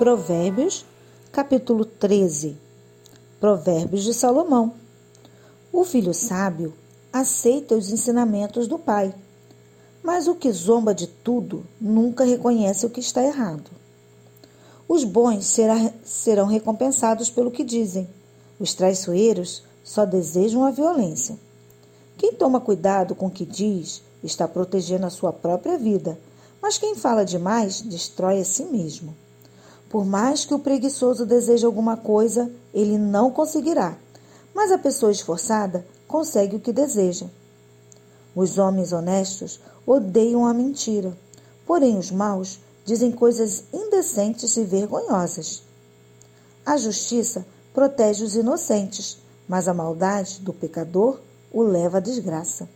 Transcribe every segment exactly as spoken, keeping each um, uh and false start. Provérbios, capítulo treze. Provérbios de Salomão. O filho sábio aceita os ensinamentos do pai, mas o que zomba de tudo nunca reconhece o que está errado. Os bons será, serão recompensados pelo que dizem. Os traiçoeiros só desejam a violência. Quem toma cuidado com o que diz está protegendo a sua própria vida, mas quem fala demais destrói a si mesmo. Por mais que o preguiçoso deseje alguma coisa, ele não conseguirá, mas a pessoa esforçada consegue o que deseja. Os homens honestos odeiam a mentira, porém os maus dizem coisas indecentes e vergonhosas. A justiça protege os inocentes, mas a maldade do pecador o leva à desgraça.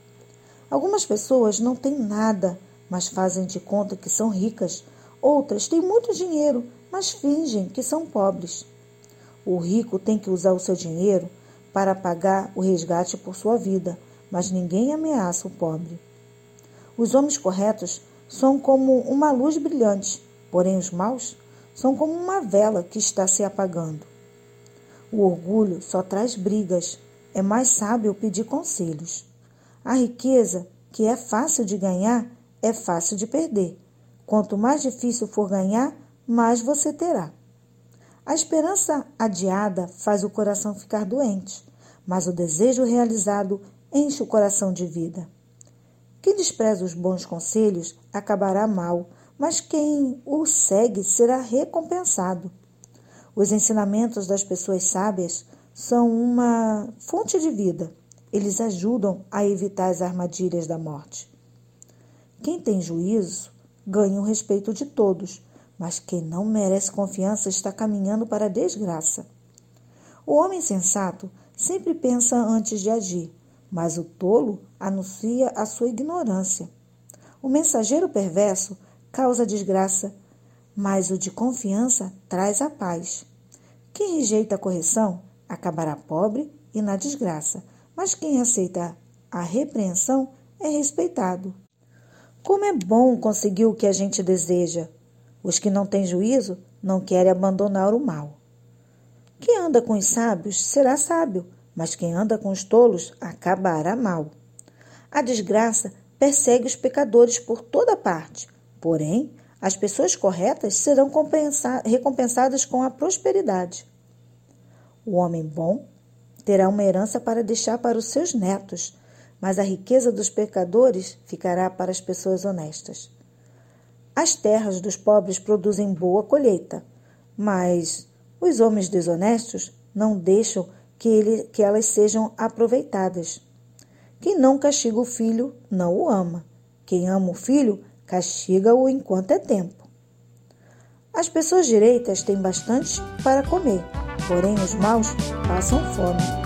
Algumas pessoas não têm nada, mas fazem de conta que são ricas. Outras têm muito dinheiro, mas fingem que são pobres. O rico tem que usar o seu dinheiro para pagar o resgate por sua vida, mas ninguém ameaça o pobre. Os homens corretos são como uma luz brilhante, porém os maus são como uma vela que está se apagando. O orgulho só traz brigas, é mais sábio pedir conselhos. A riqueza, que é fácil de ganhar, é fácil de perder. Quanto mais difícil for ganhar, mais você terá. A esperança adiada faz o coração ficar doente, mas o desejo realizado enche o coração de vida. Quem despreza os bons conselhos acabará mal, mas quem o segue será recompensado. Os ensinamentos das pessoas sábias são uma fonte de vida. Eles ajudam a evitar as armadilhas da morte. Quem tem juízo ganha o respeito de todos, mas quem não merece confiança está caminhando para a desgraça. O homem sensato sempre pensa antes de agir, mas o tolo anuncia a sua ignorância. O mensageiro perverso causa desgraça, mas o de confiança traz a paz. Quem rejeita a correção acabará pobre e na desgraça, mas quem aceita a repreensão é respeitado. Como é bom conseguir o que a gente deseja! Os que não têm juízo não querem abandonar o mal. Quem anda com os sábios será sábio, mas quem anda com os tolos acabará mal. A desgraça persegue os pecadores por toda parte, porém, as pessoas corretas serão recompensadas com a prosperidade. O homem bom terá uma herança para deixar para os seus netos, mas a riqueza dos pecadores ficará para as pessoas honestas. As terras dos pobres produzem boa colheita, mas os homens desonestos não deixam que, ele, que elas sejam aproveitadas. Quem não castiga o filho não o ama. Quem ama o filho castiga-o enquanto é tempo. As pessoas direitas têm bastante para comer, porém os maus passam fome.